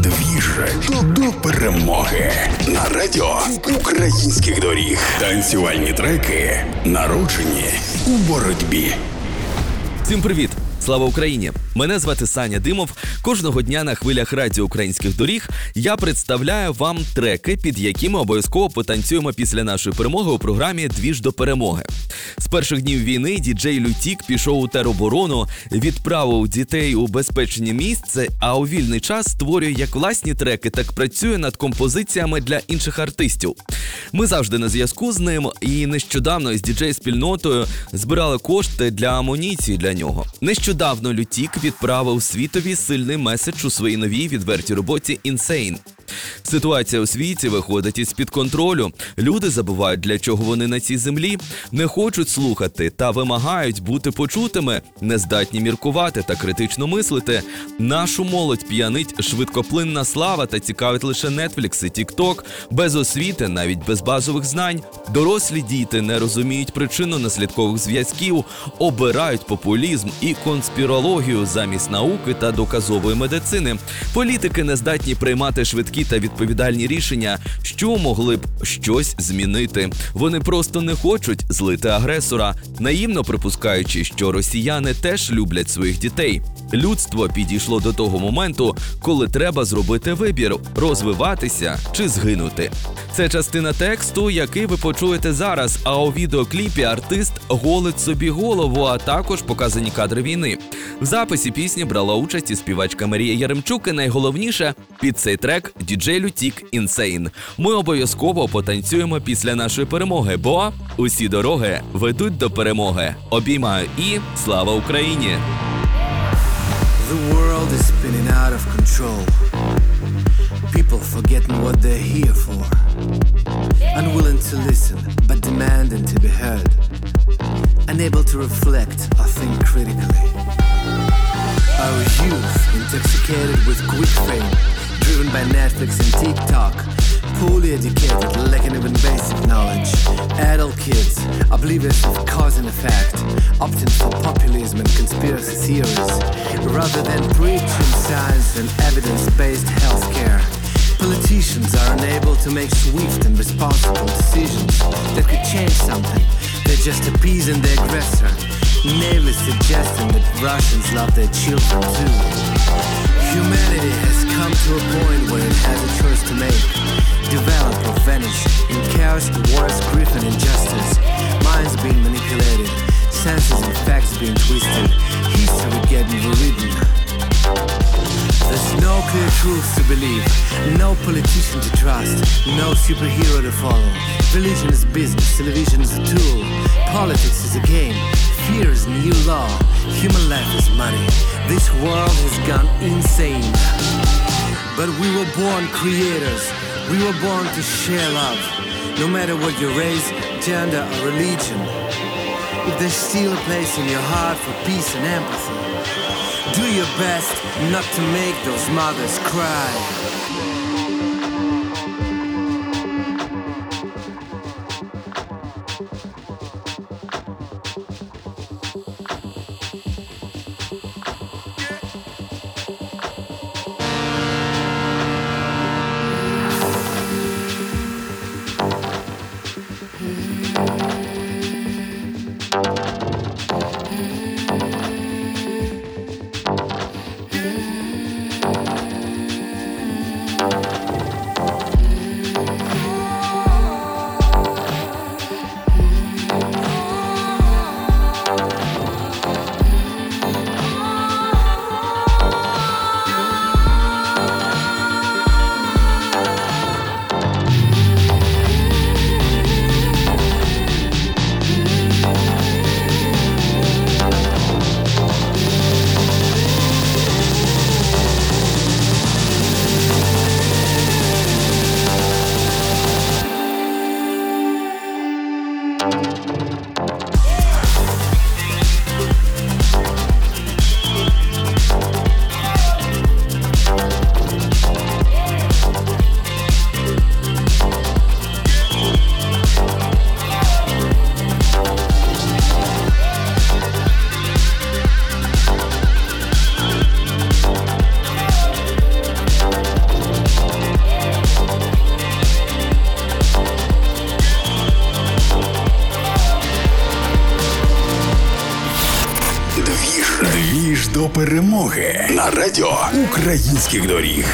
Двіж до перемоги на радіо Українських доріг. Танцювальні треки, народжені у боротьбі. Всім привіт! Слава Україні! Мене звати Саня Димов. Кожного дня на хвилях Радіо Українських Доріг я представляю вам треки, під якими обов'язково потанцюємо після нашої перемоги у програмі «Двіж до перемоги». З перших днів війни DJ Лютік пішов у тероборону, відправив дітей у безпечне місце, а у вільний час створює як власні треки, так працює над композиціями для інших артистів. Ми завжди на зв'язку з ним і нещодавно з діджей-спільнотою збирали кошти для амуніції для нього. Нещодавно Лютік відправив світові сильний меседж у своїй новій відвертій роботі «Інсейн». Ситуація у світі виходить із-під контролю. Люди забувають, для чого вони на цій землі, не хочуть слухати та вимагають бути почутими, не здатні міркувати та критично мислити. Нашу молодь п'янить швидкоплинна слава та цікавить лише Netflix і TikTok, без освіти, навіть без базових знань. Дорослі діти не розуміють причинно-наслідкових зв'язків, обирають популізм і конспірологію замість науки та доказової медицини. Політики не здатні приймати швидкі та відповідальні рішення, що могли б щось змінити. Вони просто не хочуть злити агресора, наївно припускаючи, що росіяни теж люблять своїх дітей. Людство підійшло до того моменту, коли треба зробити вибір – розвиватися чи згинути. Це частина тексту, який ви почуєте зараз, а у відеокліпі артист голить собі голову, а також показані кадри війни. В записі пісні брала участь і співачка Марія Яремчук, і найголовніше – під цей трек «DJ Лютік Інсейн». Ми обов'язково потанцюємо після нашої перемоги, бо усі дороги ведуть до перемоги. Обіймаю і слава Україні! The world is spinning out of control. People forgetting what they're here for. Unwilling to listen, but demanding to be heard. Unable to reflect or think critically. Our youth, intoxicated with quick fame, driven by Netflix and TikTok. Poorly educated, lacking even basic knowledge. Adult kids, oblivious of cause and effect, opting for populism and conspiracy theories, rather than preaching science and evidence-based healthcare. Politicians are unable to make swift and responsible decisions that could change something. They're just appeasing the aggressor, naively suggesting that Russians love their children too. Humanity has come to a point where it has a choice to make. Develop or vanish in chaos, wars, grief and injustice. Minds being manipulated, senses and facts being twisted, history getting rewritten. There's no clear truth to believe, no politician to trust, no superhero to follow. Religion is business, television is a tool, politics is a game, fear is new law, human life is money. This world has gone insane. But we were born creators. We were born to share love, no matter what your race, gender or religion. If there's still a place in your heart for peace and empathy, do your best not to make those mothers cry. Доріж до перемоги на радіо Українських доріг.